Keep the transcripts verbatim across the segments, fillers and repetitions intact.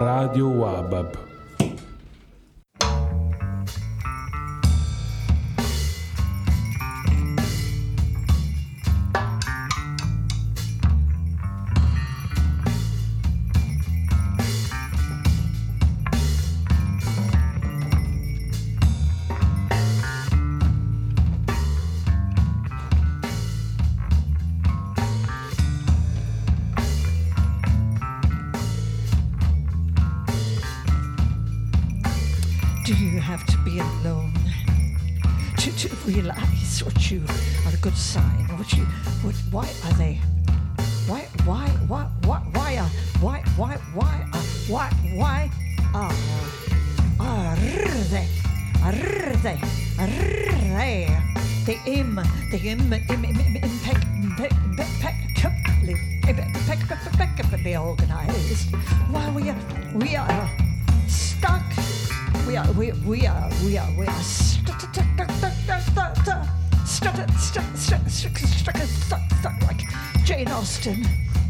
Radio Wabab.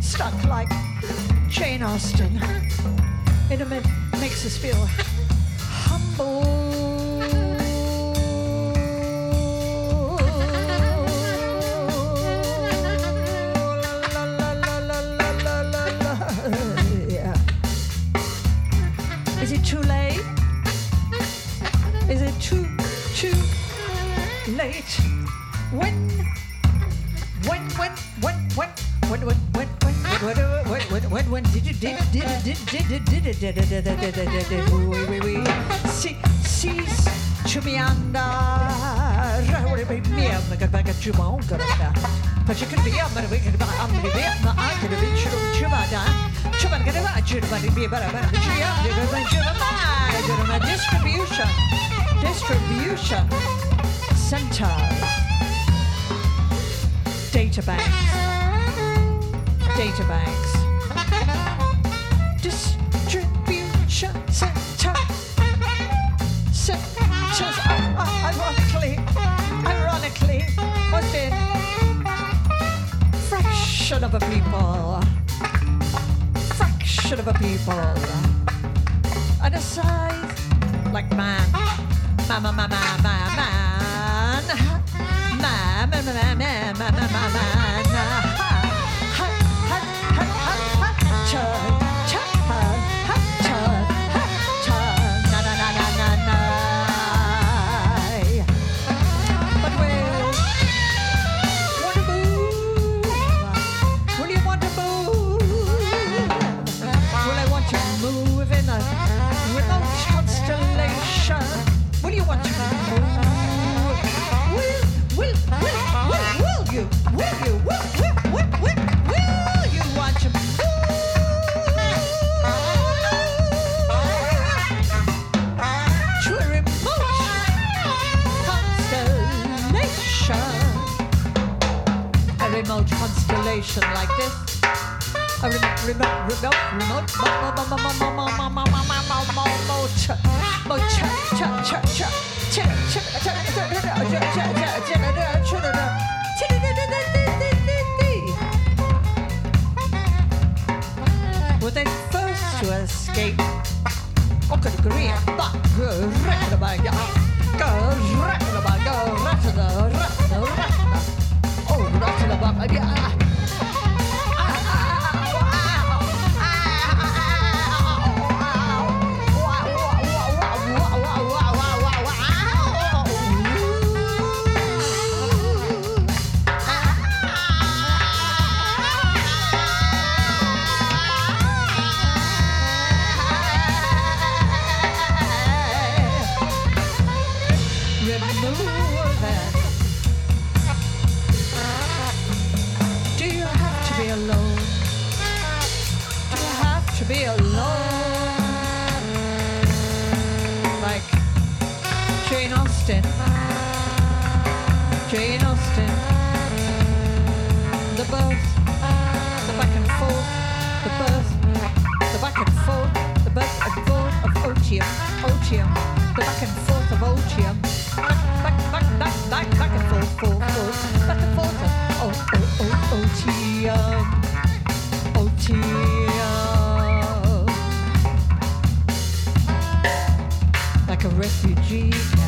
Stuck like Jane Austen. It makes us feel humble. Is it too late? Is it too, too late? When? When, when, when, when? When when when when when when when when did you did did did did did did did did did we we we see sees to me and me and the back at you won't go there but you could be up but we could buy up the bit but I could be sure to buy down to buy get about you but be better but you have to go to my distribution distribution center databank databanks distribution center centers uh, uh, ironically ironically within fraction of a people fraction of a people and a size like man ma ma ma ma ma man ma ma ma ma ma ma man turn, turn, turn, turn, turn, na na na na na na. But well, want to move? Will you want to move? Will I want to move in a without constellation? Will you want to move? Will, will, will, will, will you? Will you? Will, will, will, will, will you want to move? Remote constellation like this. A remote, remote, remote, remote, remote, remote, remote, remote, were they first to escape? I could agree, but go right about ya. Go right about, go right to the right to the rock in the box, yeah. moving. Do you have to be alone? Do you have to be alone? Like Jane Austen. Jane Austen. The birth, the back and forth, the birth, the back and forth, the birth and forth of otium, otium, the back and forth of otium, back, back, back, back, back and forth, forth, forth, back and forth of o- o- o- otium, otium, like a refugee camp.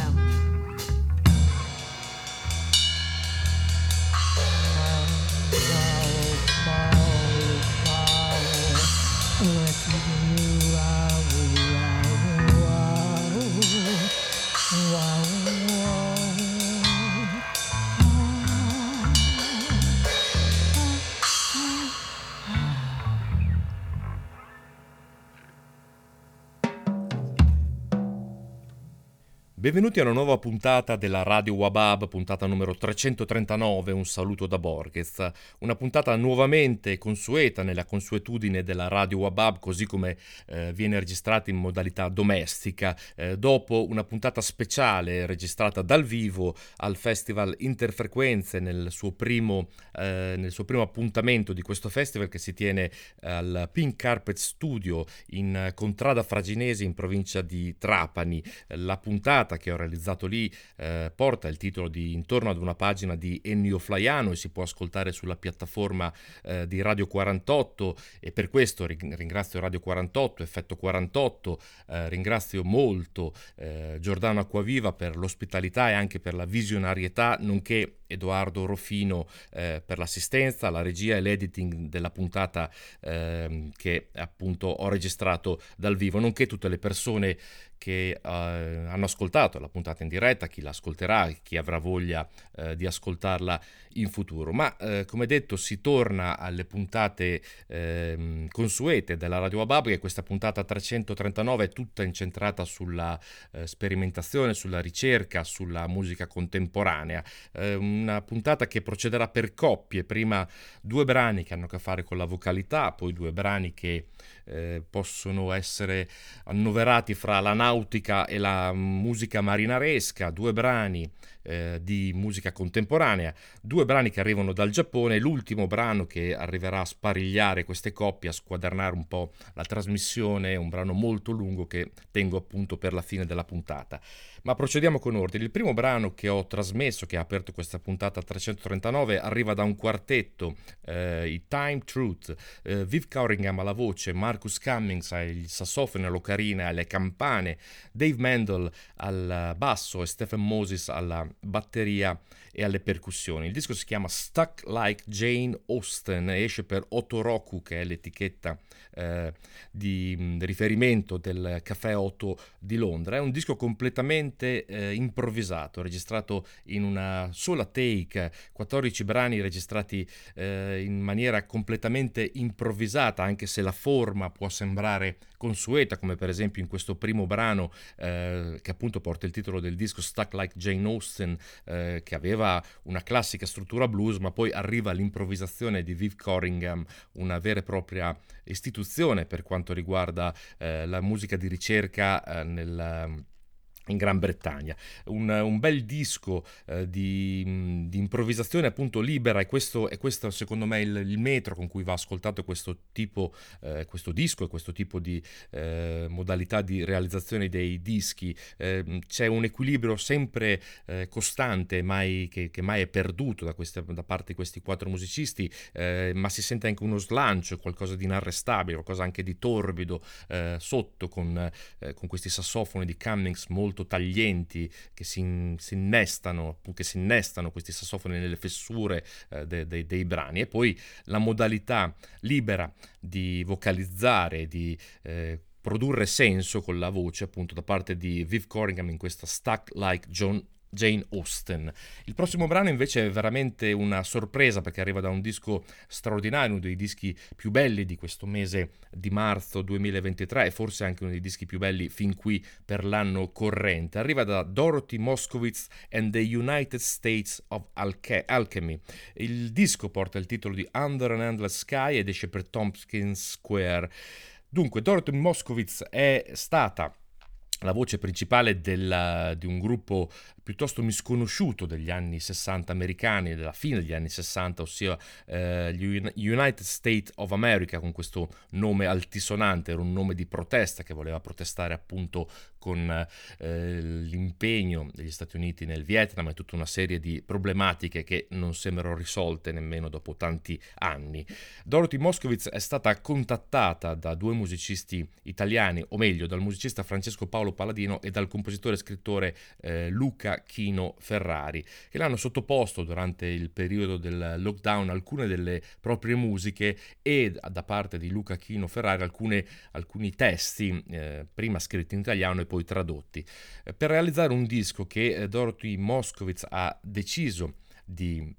Benvenuti a una nuova puntata della Radio Wabab, puntata numero trecentotrentanove, un saluto da Borges. Una puntata nuovamente consueta nella consuetudine della Radio Wabab, così come eh, viene registrata in modalità domestica, eh, dopo una puntata speciale registrata dal vivo al Festival Interfrequenze nel suo primo, eh, nel suo primo appuntamento di questo festival, che si tiene al Pink Carpet Studio in Contrada Fraginese, in provincia di Trapani. La puntata che ho realizzato lì eh, porta il titolo di Intorno ad una pagina di Ennio Flaiano e si può ascoltare sulla piattaforma eh, di Radio quarantotto, e per questo ringrazio Radio quarantotto, Effetto quarantotto, eh, ringrazio molto eh, Giordano Acquaviva per l'ospitalità e anche per la visionarietà, nonché Edoardo Rofino eh, per l'assistenza, la regia e l'editing della puntata eh, che appunto ho registrato dal vivo, nonché tutte le persone che eh, hanno ascoltato la puntata in diretta, chi la ascolterà, chi avrà voglia eh, di ascoltarla in futuro. Ma eh, come detto, si torna alle puntate eh, consuete della Radio Wabab, che questa puntata trecentotrentanove è tutta incentrata sulla eh, sperimentazione, sulla ricerca, sulla musica contemporanea. Eh, una puntata che procederà per coppie, prima due brani che hanno a che fare con la vocalità, poi due brani che eh, possono essere annoverati fra la nautica e la musica marinaresca, due brani eh, di musica contemporanea, due brani che arrivano dal Giappone, l'ultimo brano che arriverà a sparigliare queste coppie, a squadernare un po' la trasmissione, un brano molto lungo che tengo appunto per la fine della puntata. Ma procediamo con ordine. Il primo brano che ho trasmesso, che ha aperto questa puntata trecentotrentanove, arriva da un quartetto, eh, i Time Truth, eh, Viv Corringham alla voce, Marcus Cummings al sassofono, all'ocarina, alle campane, Dave Mendel al basso e Stephen Moses alla batteria e alle percussioni. Il disco si chiama Stuck Like Jane Austen e esce per Otoroku, che è l'etichetta eh, di mh, riferimento del Caffè Otto di Londra. È un disco completamente Eh, improvvisato, registrato in una sola take, quattordici brani registrati eh, in maniera completamente improvvisata, anche se la forma può sembrare consueta, come per esempio in questo primo brano eh, che appunto porta il titolo del disco, Stuck Like Jane Austen, eh, che aveva una classica struttura blues, ma poi arriva all'improvvisazione di Viv Corringham, una vera e propria istituzione per quanto riguarda eh, la musica di ricerca eh, nel in Gran Bretagna. Un, un bel disco eh, di, di improvvisazione appunto libera, e questo, e questo secondo me è il, il metro con cui va ascoltato questo tipo, eh, questo disco e questo tipo di eh, modalità di realizzazione dei dischi. Eh, c'è un equilibrio sempre eh, costante, mai, che, che mai è perduto da, queste, da parte di questi quattro musicisti, eh, ma si sente anche uno slancio, qualcosa di inarrestabile, qualcosa anche di torbido eh, sotto con, eh, con questi sassofoni di Cummings molto taglienti che si, si innestano, che si innestano questi sassofoni nelle fessure eh, de, de, dei brani, e poi la modalità libera di vocalizzare, di eh, produrre senso con la voce appunto da parte di Viv Corringham in questa Stuck Like John Jane Austen. Il prossimo brano invece è veramente una sorpresa perché arriva da un disco straordinario, uno dei dischi più belli di questo mese di marzo duemilaventitré e forse anche uno dei dischi più belli fin qui per l'anno corrente. Arriva da Dorothy Moskowitz and the United States of Alche- Alchemy. Il disco porta il titolo di Under an Endless Sky ed esce per Tompkins Square. Dunque, Dorothy Moskowitz è stata la voce principale della, di un gruppo piuttosto misconosciuto degli anni sessanta americani, della fine degli anni sessanta, ossia eh, gli United States of America, con questo nome altisonante. Era un nome di protesta che voleva protestare appunto con eh, l'impegno degli Stati Uniti nel Vietnam e tutta una serie di problematiche che non sembrano risolte nemmeno dopo tanti anni. Dorothy Moskowitz è stata contattata da due musicisti italiani, o meglio dal musicista Francesco Paolo Paladino e dal compositore e scrittore eh, Luca Chino Ferrari, che l'hanno sottoposto durante il periodo del lockdown alcune delle proprie musiche e da parte di Luca Chino Ferrari alcune, alcuni testi eh, prima scritti in italiano e poi tradotti eh, per realizzare un disco che eh, Dorothy Moskowitz ha deciso di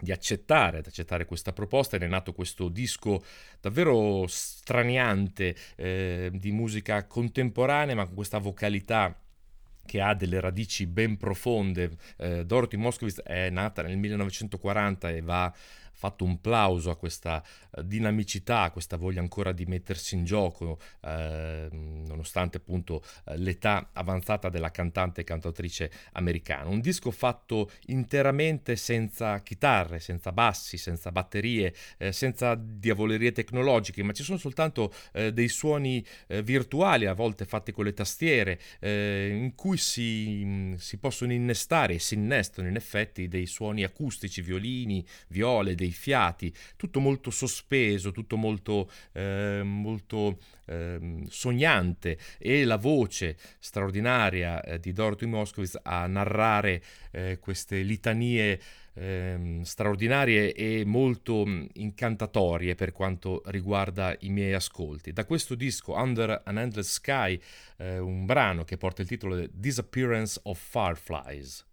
di accettare, ad accettare questa proposta, ed è nato questo disco davvero straniante eh, di musica contemporanea ma con questa vocalità che ha delle radici ben profonde. eh, Dorothy Moskowitz è nata nel millenovecentoquaranta e va fatto un plauso a questa dinamicità, a questa voglia ancora di mettersi in gioco, eh, nonostante appunto l'età avanzata della cantante e cantautrice americana. Un disco fatto interamente senza chitarre, senza bassi, senza batterie, eh, senza diavolerie tecnologiche, ma ci sono soltanto eh, dei suoni eh, virtuali, a volte fatti con le tastiere, eh, in cui si, si possono innestare e si innestano in effetti dei suoni acustici, violini, viole, dei fiati, tutto molto sospeso, tutto molto, eh, molto eh, sognante, e la voce straordinaria eh, di Dorothy Moskowitz a narrare eh, queste litanie eh, straordinarie e molto incantatorie per quanto riguarda i miei ascolti. Da questo disco, Under an Endless Sky, eh, un brano che porta il titolo The Disappearance of Fireflies.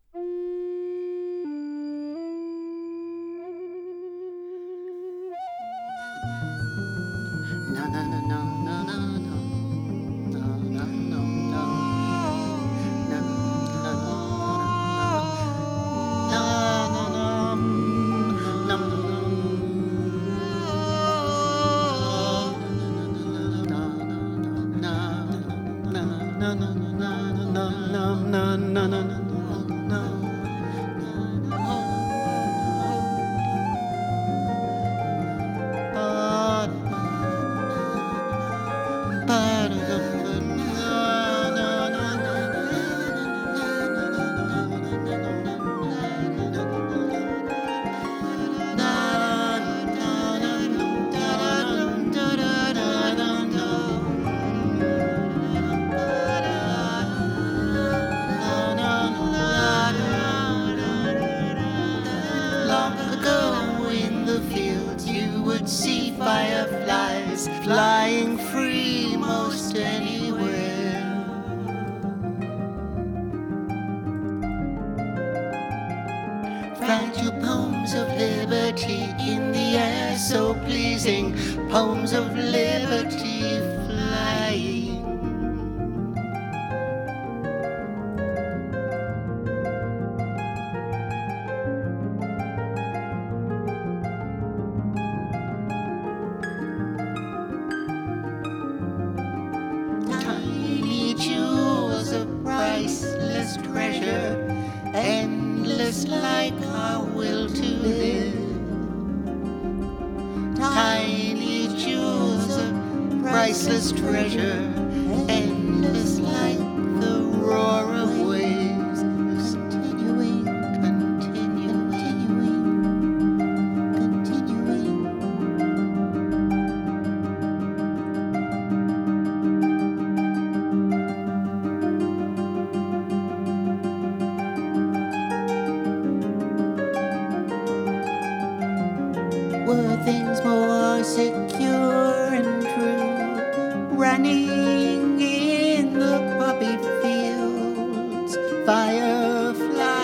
Running in the poppy fields, fireflies.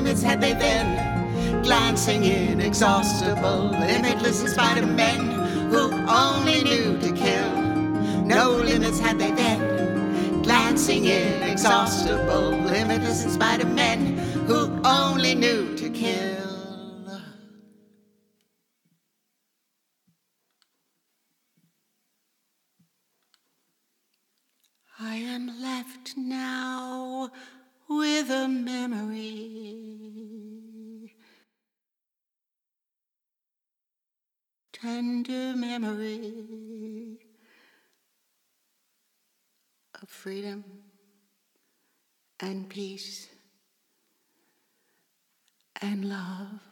limits had they been, glancing inexhaustible, limitless in spite of men who only knew to kill. No limits had they then, glancing inexhaustible, limitless in spite of men who only knew to kill. I am left now with a memory, tender memory of freedom and peace and love.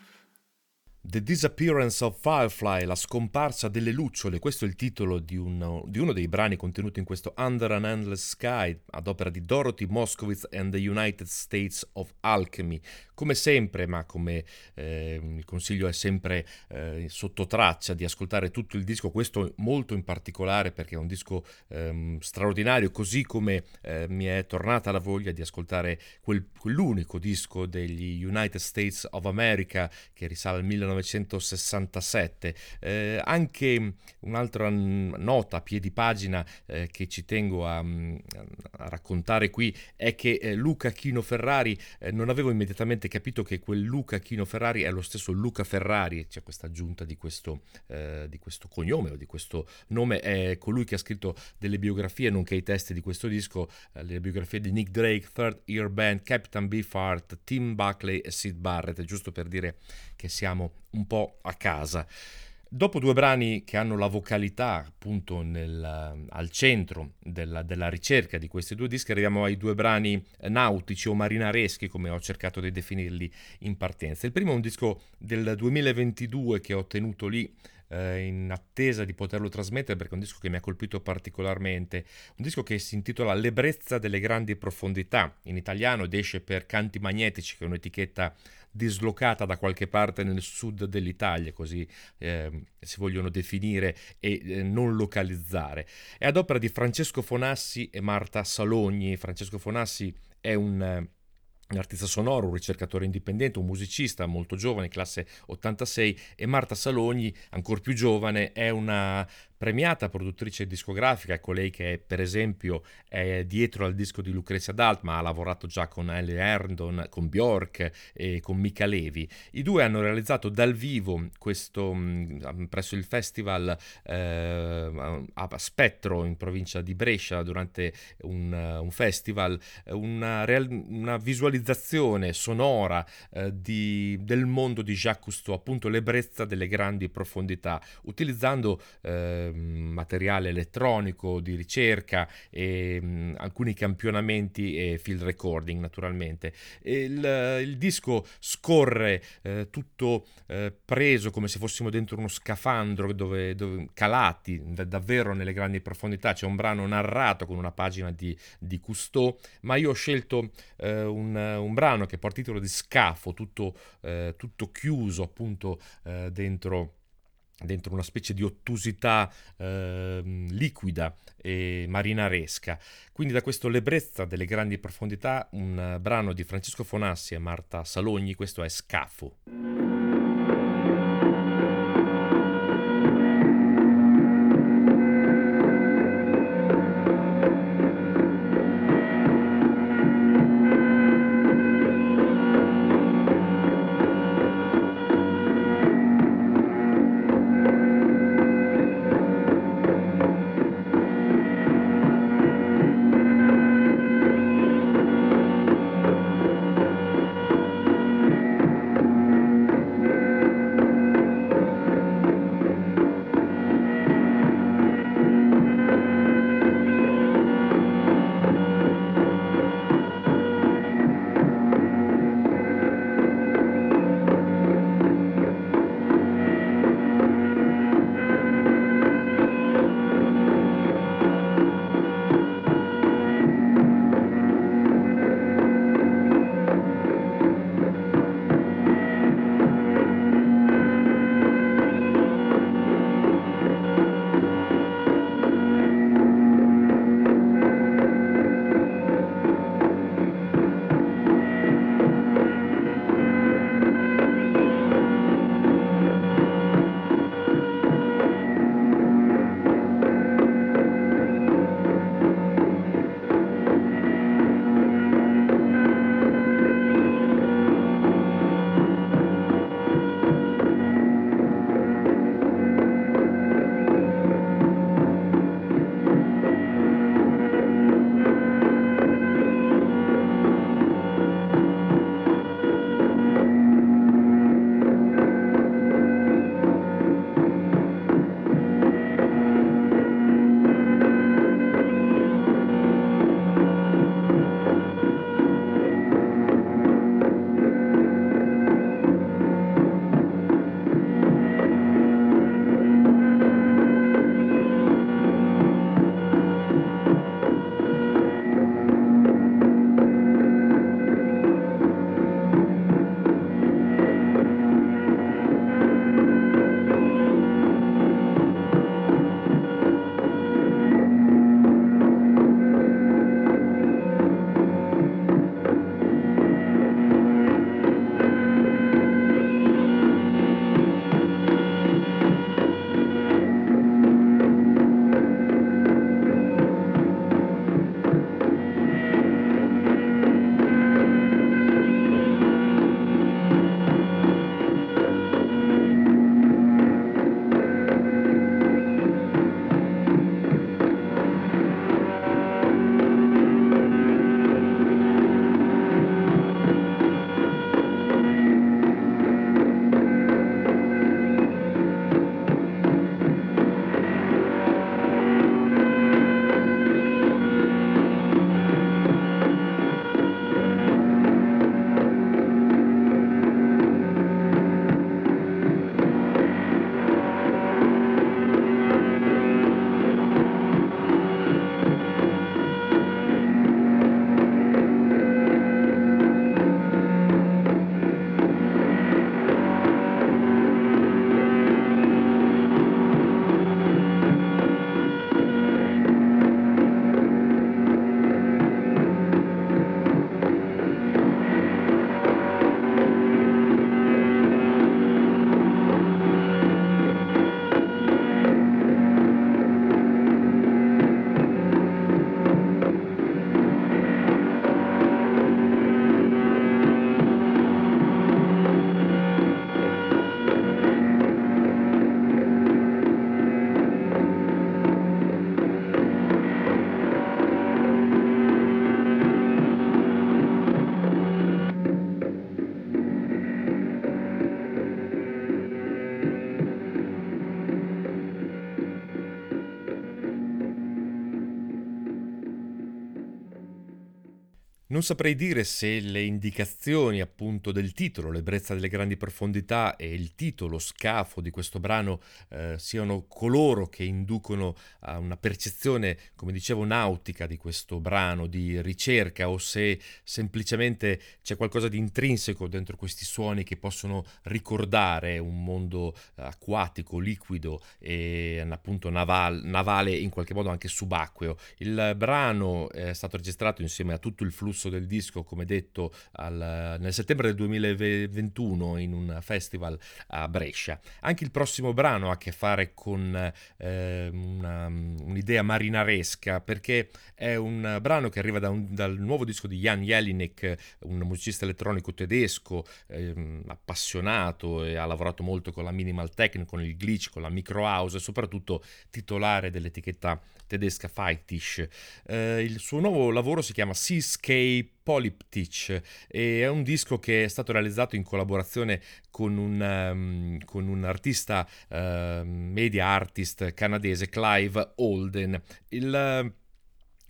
The Disappearance of Firefly, la scomparsa delle lucciole, questo è il titolo di uno, di uno dei brani contenuti in questo Under an Endless Sky ad opera di Dorothy Moskowitz and the United States of Alchemy. Come sempre, ma come eh, il consiglio è sempre eh, sotto traccia di ascoltare tutto il disco, questo molto in particolare perché è un disco ehm, straordinario, così come eh, mi è tornata la voglia di ascoltare quel, quell'unico disco degli United States of America che risale al millenovecentosessantasette. Eh, anche un'altra nota a piedi pagina eh, che ci tengo a, a raccontare qui è che eh, Luca Chino Ferrari, eh, non avevo immediatamente capito che quel Luca Chino Ferrari è lo stesso Luca Ferrari, c'è cioè questa aggiunta di questo, eh, di questo cognome o di questo nome, è colui che ha scritto delle biografie nonché i testi di questo disco, eh, le biografie di Nick Drake, Third Ear Band, Captain Beefheart, Tim Buckley e Sid Barrett, giusto per dire che siamo un po' a casa. Dopo due brani che hanno la vocalità appunto nel, al centro della, della ricerca di questi due dischi, arriviamo ai due brani nautici o marinareschi, come ho cercato di definirli in partenza. Il primo è un disco del duemilaventidue che ho tenuto lì eh, in attesa di poterlo trasmettere, perché è un disco che mi ha colpito particolarmente, un disco che si intitola L'ebbrezza delle grandi profondità in italiano ed esce per Canti Magnetici, che è un'etichetta dislocata da qualche parte nel sud dell'Italia, così eh, si vogliono definire e eh, non localizzare. È ad opera di Francesco Fonassi e Marta Salogni. Francesco Fonassi è un, eh, un artista sonoro, un ricercatore indipendente, un musicista molto giovane, classe ottantasei, e Marta Salogni, ancor più giovane, è una premiata produttrice discografica, colei che per esempio è dietro al disco di Lucrezia Dalt, ma ha lavorato già con Ellie Herndon, con Bjork e con Mika Levi. I due hanno realizzato dal vivo questo presso il festival eh, a Spettro in provincia di Brescia durante un, un festival una, real, una visualizzazione sonora eh, di, del mondo di Jacques Cousteau, appunto l'ebbrezza delle grandi profondità, utilizzando eh, materiale elettronico di ricerca e mh, alcuni campionamenti e field recording naturalmente. Il, il disco scorre eh, tutto eh, preso come se fossimo dentro uno scafandro dove, dove calati da, davvero nelle grandi profondità. C'è un brano narrato con una pagina di, di Cousteau, ma io ho scelto eh, un, un brano che porta il titolo di Scafo, tutto, eh, tutto chiuso appunto eh, dentro dentro una specie di ottusità eh, liquida e marinaresca. Quindi da questo L'ebbrezza delle grandi profondità, un brano di Francesco Fonassi e Marta Salogni, questo è Scafo. Non saprei dire se le indicazioni appunto del titolo, l'ebbrezza delle grandi profondità e il titolo scafo di questo brano eh, siano coloro che inducono a una percezione, come dicevo, nautica di questo brano, di ricerca, o se semplicemente c'è qualcosa di intrinseco dentro questi suoni che possono ricordare un mondo acquatico, liquido e appunto naval- navale, in qualche modo anche subacqueo. Il brano è stato registrato insieme a tutto il flusso del disco, come detto, al, nel settembre del duemilaventuno in un festival a Brescia. Anche il prossimo brano ha a che fare con eh, una, un'idea marinaresca, perché è un brano che arriva da un, dal nuovo disco di Jan Jelinek, un musicista elettronico tedesco eh, appassionato, e ha lavorato molto con la minimal techno, con il glitch, con la micro house, e soprattutto titolare dell'etichetta tedesca Faitiche. Eh, il suo nuovo lavoro si chiama Seascape Polyptych e è un disco che è stato realizzato in collaborazione con un, um, con un artista uh, media artist canadese, Clive Holden. Il, uh,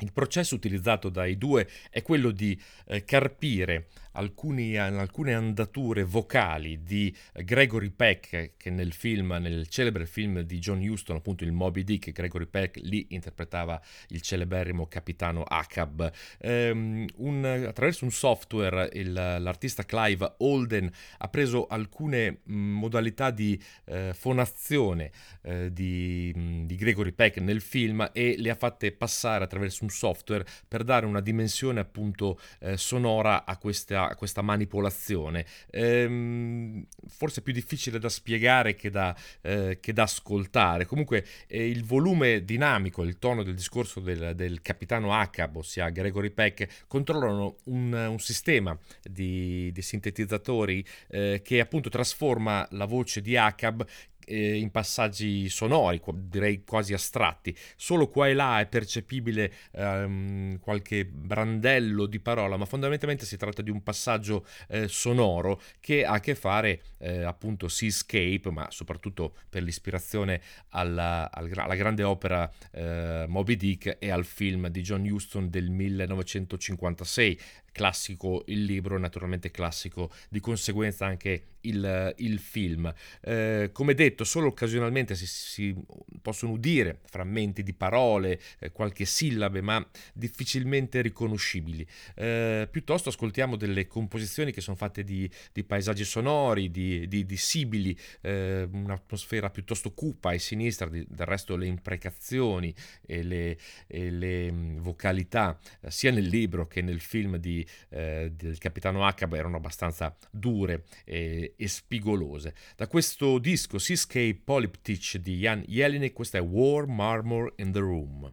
il processo utilizzato dai due è quello di uh, carpire Alcuni, alcune andature vocali di Gregory Peck, che nel film, nel celebre film di John Huston, appunto il Moby Dick, Gregory Peck lì interpretava il celeberrimo capitano Ahab. Um, un, attraverso un software il, l'artista Clive Holden ha preso alcune modalità di eh, fonazione eh, di, di Gregory Peck nel film e le ha fatte passare attraverso un software per dare una dimensione appunto eh, sonora a questa questa manipolazione, ehm, forse più difficile da spiegare che da, eh, che da ascoltare. Comunque eh, il volume dinamico, il tono del discorso del, del capitano Ahab, ossia Gregory Peck, controllano un, un sistema di, di sintetizzatori eh, che appunto trasforma la voce di Ahab in passaggi sonori, direi quasi astratti. Solo qua e là è percepibile ehm, qualche brandello di parola, ma fondamentalmente si tratta di un passaggio eh, sonoro che ha a che fare eh, appunto seascape, ma soprattutto per l'ispirazione alla, alla grande opera eh, Moby Dick e al film di John Huston del millenovecentocinquantasei, classico il libro, naturalmente classico di conseguenza anche il, il film. Eh, come detto, solo occasionalmente si, si possono udire frammenti di parole, eh, qualche sillabe, ma difficilmente riconoscibili. Eh, piuttosto ascoltiamo delle composizioni che sono fatte di, di paesaggi sonori, di, di, di sibili, eh, un'atmosfera piuttosto cupa e sinistra. Di, del resto le imprecazioni e le, e le vocalità, eh, sia nel libro che nel film di Eh, del capitano Ahab, erano abbastanza dure e, e spigolose. Da questo disco Seascape Polyptych di Jan Jelinek, questa è War Murmur in the Room.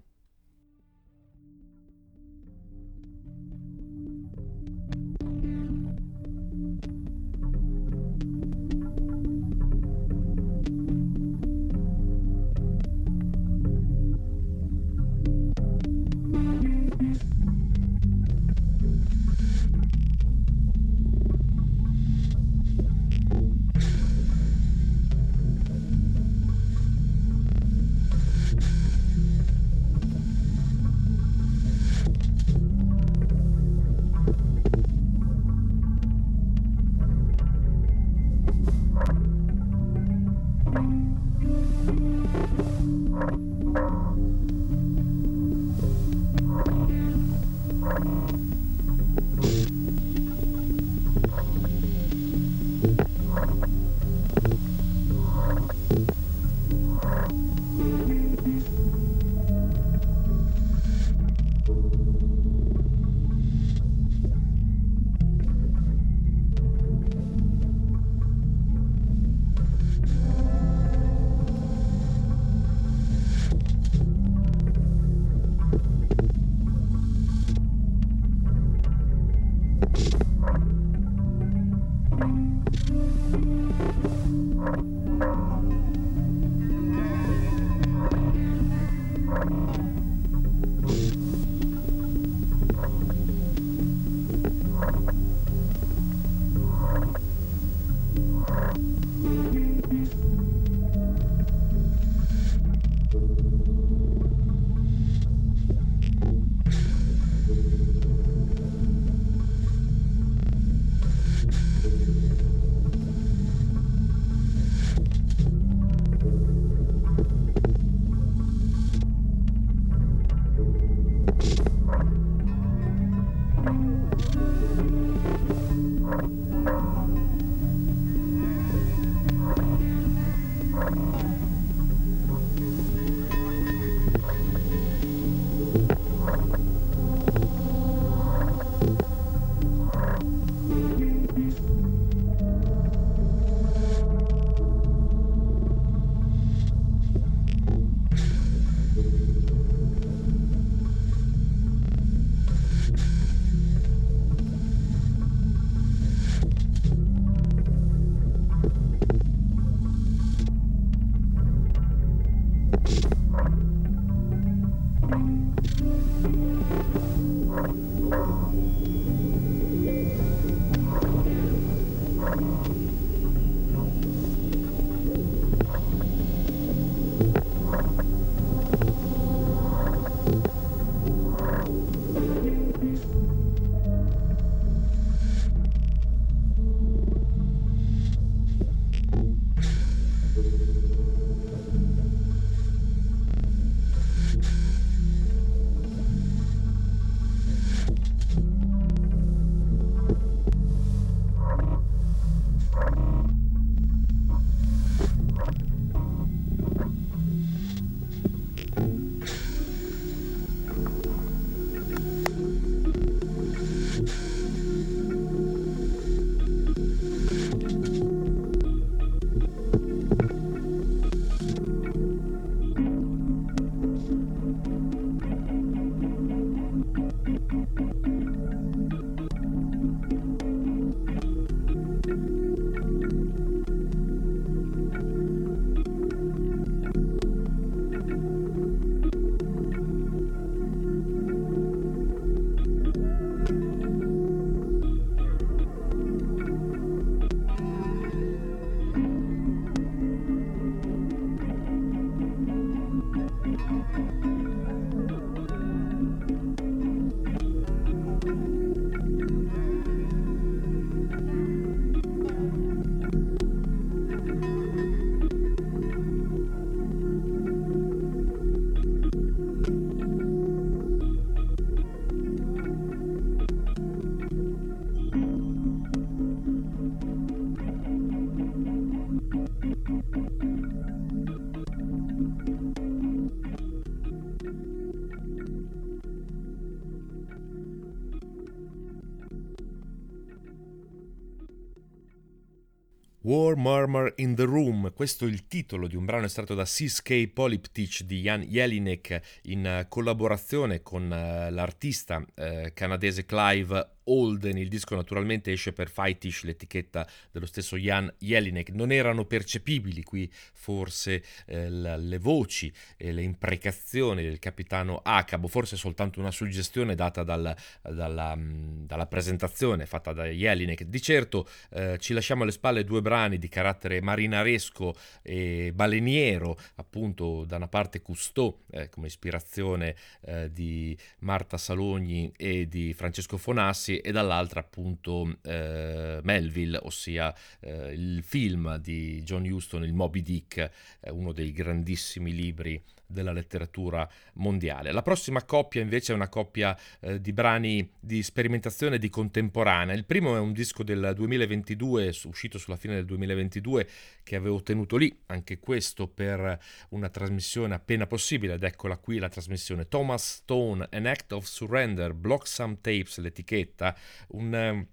War Murmur in the Room, questo è il titolo di un brano estratto da C S K Polyptych di Jan Jelinek in collaborazione con l'artista eh, canadese Clive Holden. Il disco naturalmente esce per Faitiche, l'etichetta dello stesso Jan Jelinek. Non erano percepibili qui forse eh, la, le voci e le imprecazioni del capitano Acabo, forse soltanto una suggestione data dal, dalla, dalla presentazione fatta da Jelinek. Di certo eh, ci lasciamo alle spalle due brani di carattere marinaresco e baleniero, appunto da una parte Cousteau eh, come ispirazione eh, di Marta Salogni e di Francesco Fonassi, e dall'altra appunto eh, Melville, ossia eh, il film di John Huston, il Moby Dick, eh, uno dei grandissimi libri della letteratura mondiale. La prossima coppia invece è una coppia eh, di brani di sperimentazione di contemporanea. Il primo è un disco del duemilaventidue, uscito sulla fine del duemilaventidue, che avevo tenuto lì, anche questo per una trasmissione appena possibile, ed eccola qui la trasmissione. Thomas Stone, An Act of Surrender, Block Some Tapes, l'etichetta, un...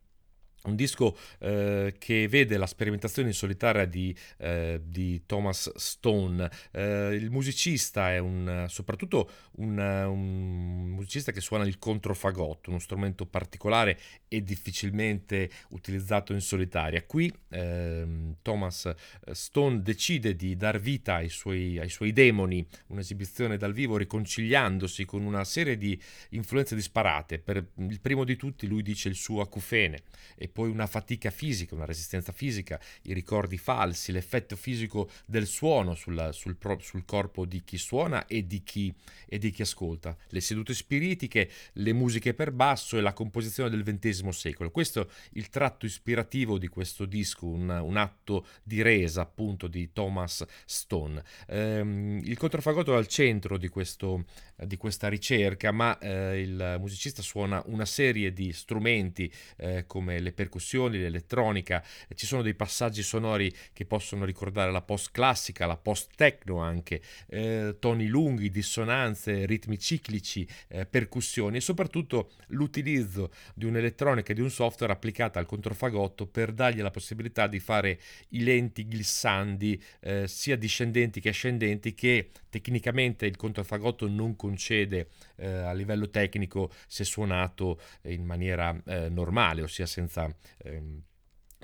Un disco eh, che vede la sperimentazione in solitaria di, eh, di Thomas Stone. Eh, il musicista è un, soprattutto un, un musicista che suona il controfagotto, uno strumento particolare e difficilmente utilizzato in solitaria. Qui eh, Thomas Stone decide di dar vita ai suoi, ai suoi demoni, un'esibizione dal vivo riconciliandosi con una serie di influenze disparate. Per il primo di tutti lui dice il suo acufene, e poi una fatica fisica, una resistenza fisica, i ricordi falsi, l'effetto fisico del suono sul, sul, pro, sul corpo di chi suona e di chi, e di chi ascolta, le sedute spiritiche, le musiche per basso e la composizione del ventesimo secolo. Questo è il tratto ispirativo di questo disco, un, un atto di resa appunto di Thomas Stone. Ehm, il controfagotto è al centro di, questo, di questa ricerca, ma eh, il musicista suona una serie di strumenti eh, come le percussioni, l'elettronica. Ci sono dei passaggi sonori che possono ricordare la post-classica, la post-techno anche, eh, toni lunghi, dissonanze, ritmi ciclici, eh, percussioni e soprattutto l'utilizzo di un'elettronica e di un software applicata al controfagotto per dargli la possibilità di fare i lenti glissandi eh, sia discendenti che ascendenti, che tecnicamente il controfagotto non concede eh, a livello tecnico se suonato in maniera eh, normale, ossia senza Um,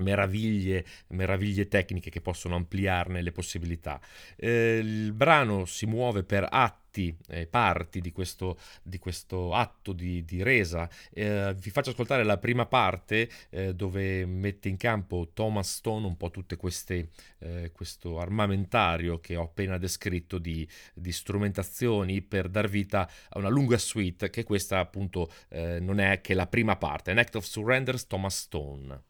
meraviglie meraviglie tecniche che possono ampliarne le possibilità. Eh, il brano si muove per atti, eh, parti di questo, di questo atto di, di resa. Eh, vi faccio ascoltare la prima parte eh, dove mette in campo Thomas Stone un po' tutte queste eh, questo armamentario che ho appena descritto di, di strumentazioni per dar vita a una lunga suite, che questa appunto eh, non è che la prima parte. An Act of Surrender, Thomas Stone.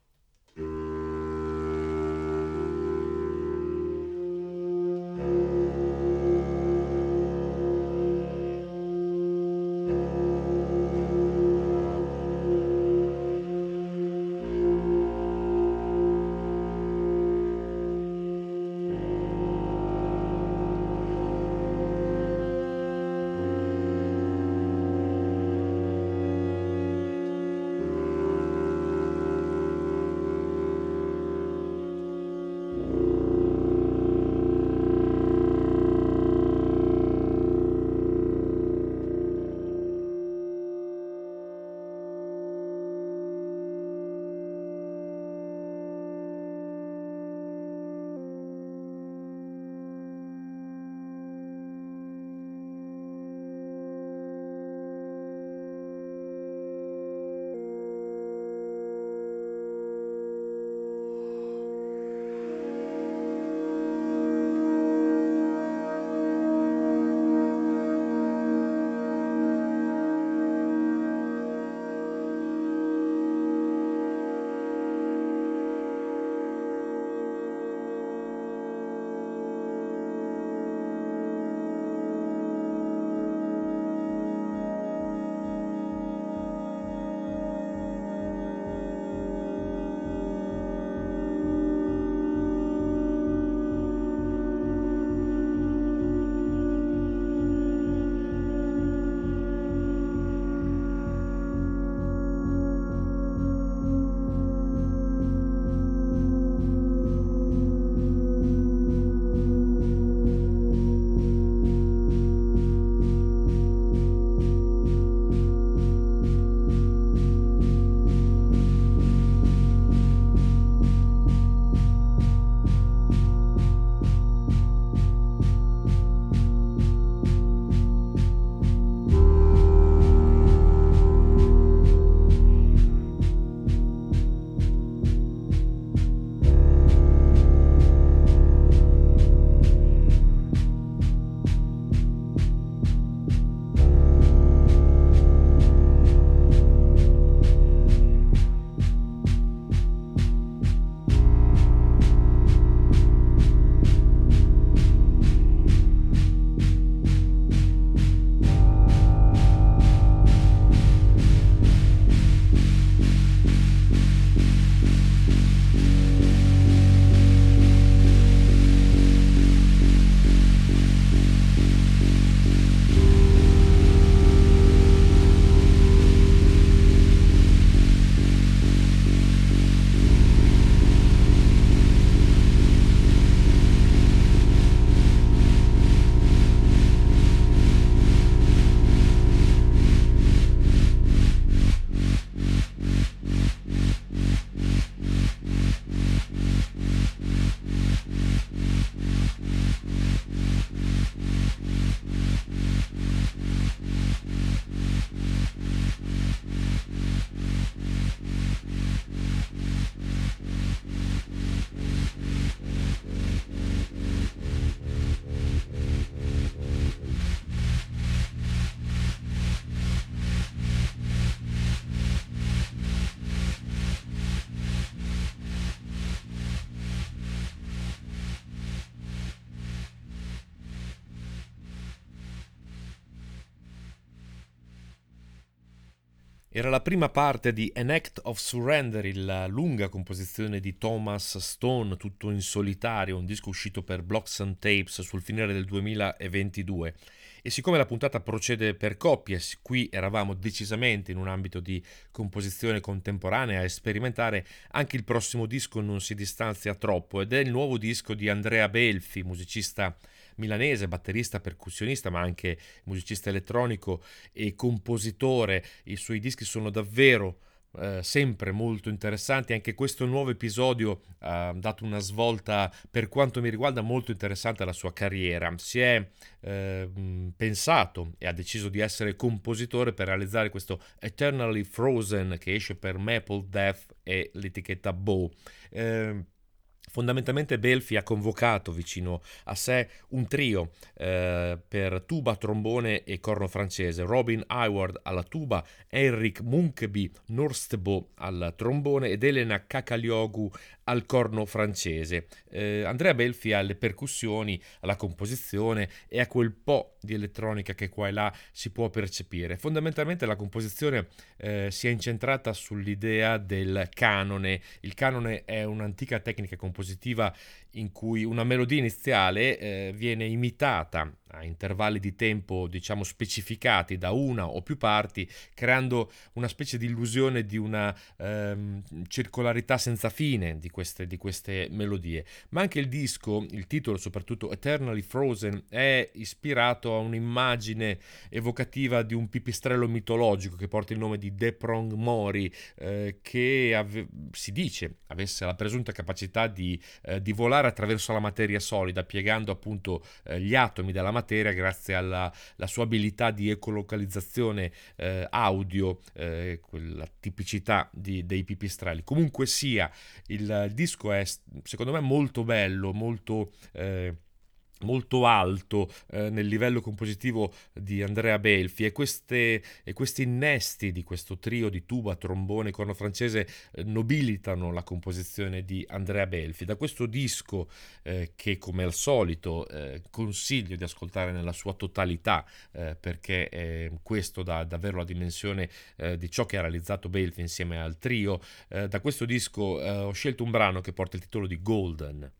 Era la prima parte di An Act of Surrender, la lunga composizione di Thomas Stone, tutto in solitario, un disco uscito per Blocks and Tapes sul finire del duemilaventidue. E siccome la puntata procede per coppie, qui eravamo decisamente in un ambito di composizione contemporanea e sperimentare, anche il prossimo disco non si distanzia troppo ed è il nuovo disco di Andrea Belfi, musicista milanese, batterista, percussionista, ma anche musicista elettronico e compositore. I suoi dischi sono davvero eh, sempre molto interessanti. Anche questo nuovo episodio ha eh, dato una svolta, per quanto mi riguarda, molto interessante alla sua carriera. Si è eh, pensato e ha deciso di essere compositore per realizzare questo Eternally Frozen, che esce per Maple Death e l'etichetta Bow. Eh, Fondamentalmente Belfi ha convocato vicino a sé un trio eh, per tuba, trombone e corno francese: Robin Howard alla tuba, Henrik Munkeby Norstebo al trombone ed Elena Kakaliogu al corno francese. Eh, Andrea Belfi ha le percussioni, alla composizione e a quel po' di elettronica che qua e là si può percepire. Fondamentalmente la composizione eh, si è incentrata sull'idea del canone. Il canone è un'antica tecnica compositiva Positiva in cui una melodia iniziale eh, viene imitata a intervalli di tempo, diciamo, specificati da una o più parti, creando una specie di illusione di una ehm, circolarità senza fine di queste, di queste melodie. Ma anche il disco, il titolo soprattutto Eternally Frozen, è ispirato a un'immagine evocativa di un pipistrello mitologico che porta il nome di Deprong Mori, eh, che ave- si dice avesse la presunta capacità di Di, eh, di volare attraverso la materia solida, piegando appunto eh, gli atomi della materia grazie alla la sua abilità di ecolocalizzazione eh, audio, eh, quella tipicità di, dei pipistrelli. Comunque sia, il, il disco è secondo me molto bello, molto eh, molto alto eh, nel livello compositivo di Andrea Belfi, e, queste, e questi innesti di questo trio di tuba, trombone e corno francese eh, nobilitano la composizione di Andrea Belfi. Da questo disco eh, che, come al solito, eh, consiglio di ascoltare nella sua totalità, eh, perché eh, questo dà davvero la dimensione eh, di ciò che ha realizzato Belfi insieme al trio. Eh, da questo disco eh, ho scelto un brano che porta il titolo di Golden.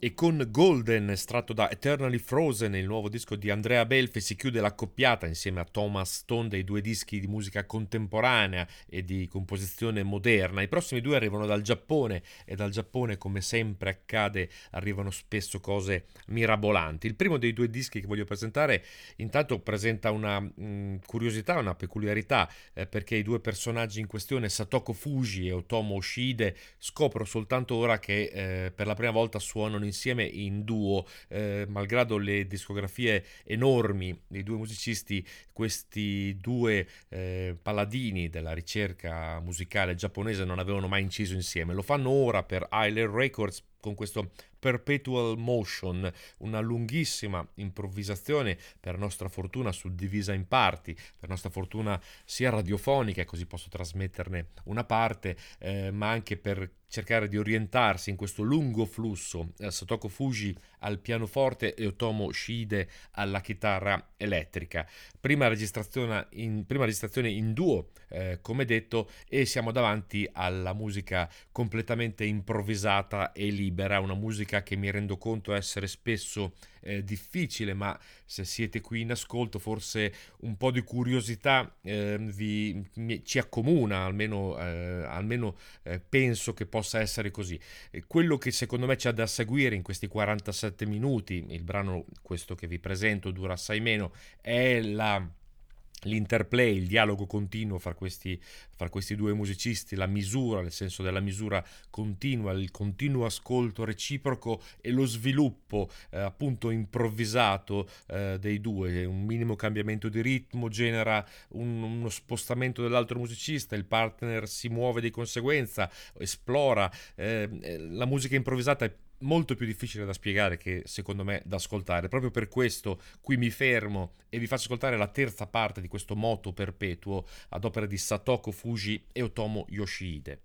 E con Golden, estratto da Eternally Frozen, il nuovo disco di Andrea Belfi, si chiude l'accoppiata insieme a Thomas Stone dei due dischi di musica contemporanea e di composizione moderna. I prossimi due arrivano dal Giappone e dal Giappone, come sempre accade, arrivano spesso cose mirabolanti. Il primo dei due dischi che voglio presentare intanto presenta una mh, curiosità, una peculiarità, eh, perché i due personaggi in questione, Satoko Fuji e Otomo Yoshihide, scopro soltanto ora che eh, per la prima volta suonano insieme in duo. Eh, malgrado le discografie enormi dei due musicisti, questi due eh, paladini della ricerca musicale giapponese non avevano mai inciso insieme. Lo fanno ora per Island Records con questo Perpetual Motion, una lunghissima improvvisazione, per nostra fortuna suddivisa in parti, per nostra fortuna sia radiofonica, così posso trasmetterne una parte, eh, ma anche per cercare di orientarsi in questo lungo flusso. Eh, Satoko Fuji al pianoforte e Otomo Yoshihide alla chitarra elettrica. Prima registrazione in, prima registrazione in duo, eh, come detto, e siamo davanti alla musica completamente improvvisata e libera, una musica che mi rendo conto essere spesso eh, difficile, ma se siete qui in ascolto forse un po' di curiosità eh, vi, mi, ci accomuna, almeno, eh, almeno eh, penso che possa essere così. E quello che secondo me c'è da seguire in questi quarantasette minuti, il brano questo che vi presento dura assai meno, è la... l'interplay, il dialogo continuo fra questi, fra questi due musicisti, la misura, nel senso della misura continua, il continuo ascolto reciproco e lo sviluppo eh, appunto improvvisato eh, dei due. Un minimo cambiamento di ritmo genera un, uno spostamento dell'altro musicista, il partner si muove di conseguenza, esplora. Eh, la musica improvvisata è molto più difficile da spiegare che secondo me da ascoltare, proprio per questo qui mi fermo e vi faccio ascoltare la terza parte di questo moto perpetuo ad opera di Satoko Fuji e Otomo Yoshihide.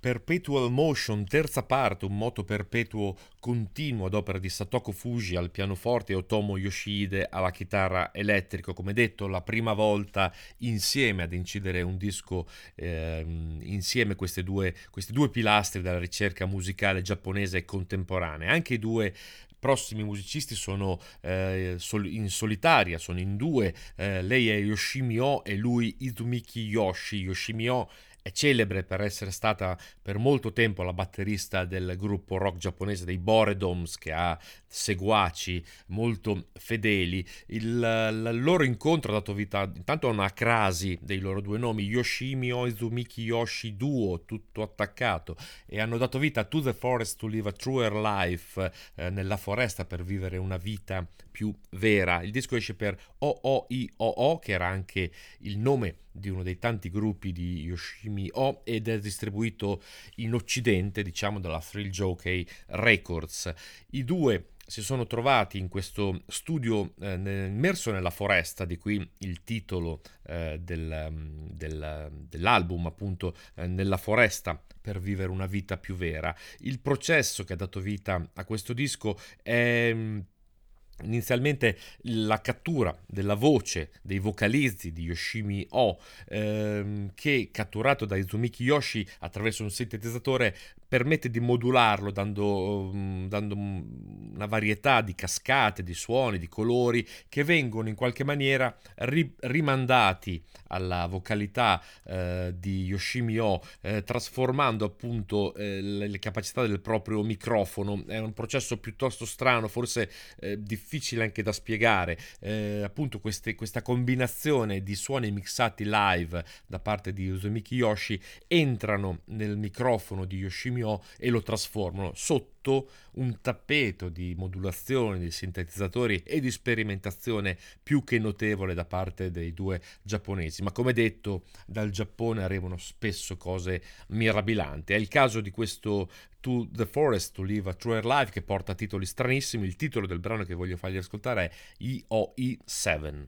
Perpetual Motion, terza parte, un moto perpetuo continuo ad opera di Satoko Fuji al pianoforte e Otomo Yoshihide alla chitarra elettrica. Come detto, la prima volta insieme ad incidere un disco, eh, insieme queste due, questi due pilastri della ricerca musicale giapponese e contemporanea. Anche i due prossimi musicisti sono eh, sol- in solitaria, sono in due, eh, lei è Yoshimio e lui Izumiki Yoshi. Yoshimio è celebre per essere stata per molto tempo la batterista del gruppo rock giapponese dei Boredoms, che ha seguaci molto fedeli. Il, il loro incontro ha dato vita intanto a una crasi dei loro due nomi, Yoshimio Izumiki Yoshi duo, tutto attaccato, e hanno dato vita a To the Forest to Live a Truer Life, eh, nella foresta per vivere una vita più vera. Il disco esce per O O I O O, che era anche il nome di uno dei tanti gruppi di Yoshimi O, ed è distribuito in occidente, diciamo, dalla Thrill Jockey Records. I due si sono trovati in questo studio eh, immerso nella foresta, di qui il titolo eh, del, del, dell'album, appunto, eh, Nella foresta per vivere una vita più vera. Il processo che ha dato vita a questo disco è inizialmente la cattura della voce, dei vocalizzi di Yoshimi O, ehm, che, catturato da Izumiki Yoshi attraverso un sintetizzatore, permette di modularlo dando, dando una varietà di cascate, di suoni, di colori che vengono in qualche maniera ri, rimandati alla vocalità eh, di Yoshimi O, eh, trasformando appunto eh, le, le capacità del proprio microfono. È un processo piuttosto strano, forse eh, difficile anche da spiegare, eh, appunto queste, questa combinazione di suoni mixati live da parte di Izumiki Yoshi entrano nel microfono di Yoshimi e lo trasformano sotto un tappeto di modulazioni, di sintetizzatori e di sperimentazione più che notevole da parte dei due giapponesi. Ma come detto, dal Giappone arrivano spesso cose mirabilanti. È il caso di questo To the Forest to Live a Truer Life, che porta titoli stranissimi. Il titolo del brano che voglio fargli ascoltare è I O I sette.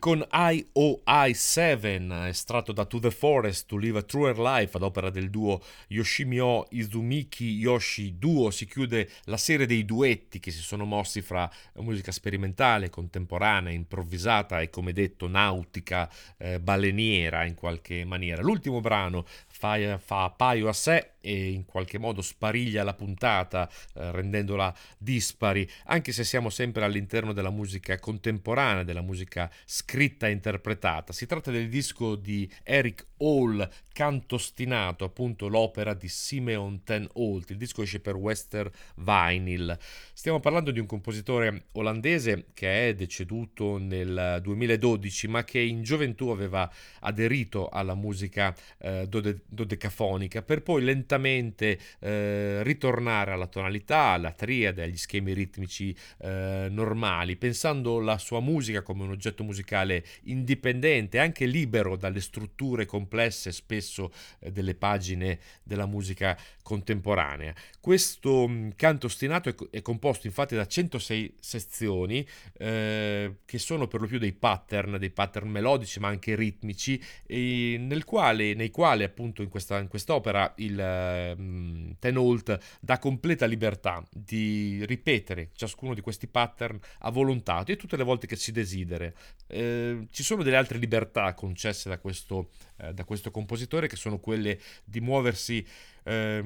Con I O I sette, estratto da To the Forest to Live a Truer Life ad opera del duo Yoshimio Izumiki Yoshi duo, si chiude la serie dei duetti che si sono mossi fra musica sperimentale, contemporanea, improvvisata e, come detto, nautica, eh, baleniera in qualche maniera. L'ultimo brano fa, fa paio a sé e in qualche modo spariglia la puntata, eh, rendendola dispari, anche se siamo sempre all'interno della musica contemporanea, della musica scritta e interpretata. Si tratta del disco di Eric Hall, Cantostinato, appunto l'opera di Simeon Ten Holt. Il disco esce per Western Vinyl. Stiamo parlando di un compositore olandese che è deceduto nel duemiladodici, ma che in gioventù aveva aderito alla musica eh, dode- dodecafonica per poi lentamente Eh, ritornare alla tonalità, alla triade, agli schemi ritmici eh, normali, pensando la sua musica come un oggetto musicale indipendente, anche libero dalle strutture complesse spesso eh, delle pagine della musica contemporanea. Questo mh, canto ostinato è, è composto infatti da centosei sezioni eh, che sono per lo più dei pattern, dei pattern melodici ma anche ritmici, e nel quale, nei quali appunto in questa in quest'opera il Ten Holt dà completa libertà di ripetere ciascuno di questi pattern a volontà e tutte le volte che si desidera. Eh, ci sono delle altre libertà concesse da questo, eh, da questo compositore, che sono quelle di muoversi eh,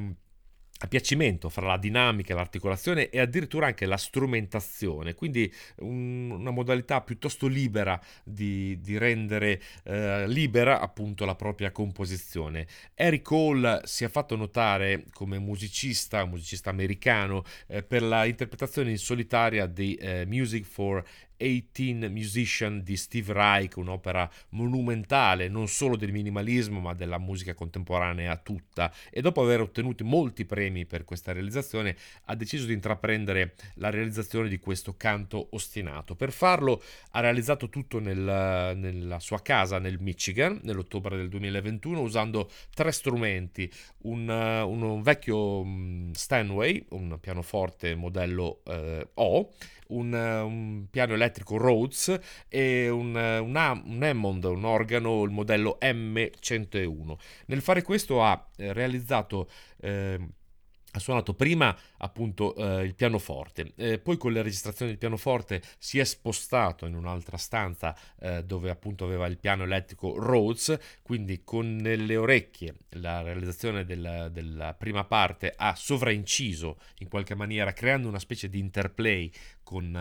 a piacimento fra la dinamica, l'articolazione e addirittura anche la strumentazione, quindi un, una modalità piuttosto libera di, di rendere eh, libera appunto la propria composizione. Eric Hall si è fatto notare come musicista, musicista americano, eh, per la interpretazione in solitaria di eh, Music for eighteen Musician di Steve Reich, un'opera monumentale non solo del minimalismo ma della musica contemporanea tutta, e dopo aver ottenuto molti premi per questa realizzazione ha deciso di intraprendere la realizzazione di questo canto ostinato. Per farlo ha realizzato tutto nel, nella sua casa nel Michigan nell'ottobre del duemilaventuno, usando tre strumenti: un, un vecchio Steinway, un pianoforte modello eh, O, un, un piano elettrico Rhodes e un, una, un Hammond, un organo, il modello M centouno. Nel fare questo ha realizzato eh, ha suonato prima appunto eh, il pianoforte, eh, poi con le registrazioni del pianoforte si è spostato in un'altra stanza eh, dove appunto aveva il piano elettrico Rhodes, quindi con le orecchie la realizzazione della, della prima parte ha sovrainciso in qualche maniera, creando una specie di interplay Con,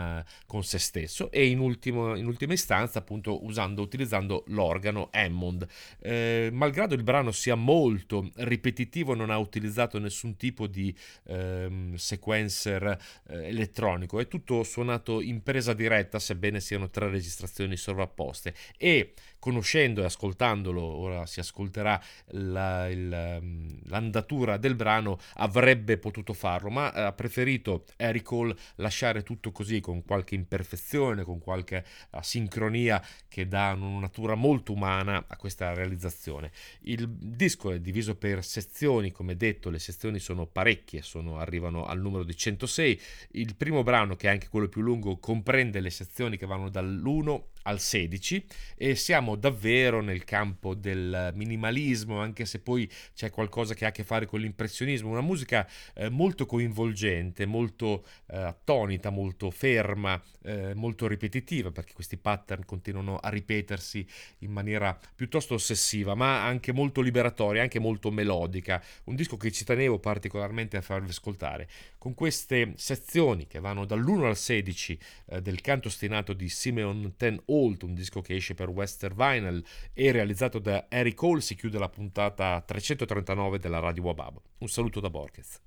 con se stesso, e in, ultimo, in ultima istanza appunto usando, utilizzando l'organo Hammond. Eh, malgrado il brano sia molto ripetitivo, non ha utilizzato nessun tipo di di ehm, sequencer eh, elettronico. È tutto suonato in presa diretta, sebbene siano tre registrazioni sovrapposte, e conoscendo e ascoltandolo, ora si ascolterà la, il, l'andatura del brano, avrebbe potuto farlo, ma ha preferito Eric Hall lasciare tutto così, con qualche imperfezione, con qualche sincronia che dà una natura molto umana a questa realizzazione. Il disco è diviso per sezioni, come detto, le sezioni sono parecchie, sono, arrivano al numero di centosei. Il primo brano, che è anche quello più lungo, comprende le sezioni che vanno dall'uno al sedici, e siamo davvero nel campo del minimalismo, anche se poi c'è qualcosa che ha a che fare con l'impressionismo. Una musica eh, molto coinvolgente, molto eh, attonita, molto ferma, eh, molto ripetitiva, perché questi pattern continuano a ripetersi in maniera piuttosto ossessiva, ma anche molto liberatoria, anche molto melodica. Un disco che ci tenevo particolarmente a farvi ascoltare, con queste sezioni che vanno dall'uno al sedici eh, del canto ostinato di Simeon Ten Holt, un disco che esce per Western Vinyl e realizzato da Eric Hall. Si chiude la puntata trecentotrentanove della Radio Wabab. Un saluto da Borges.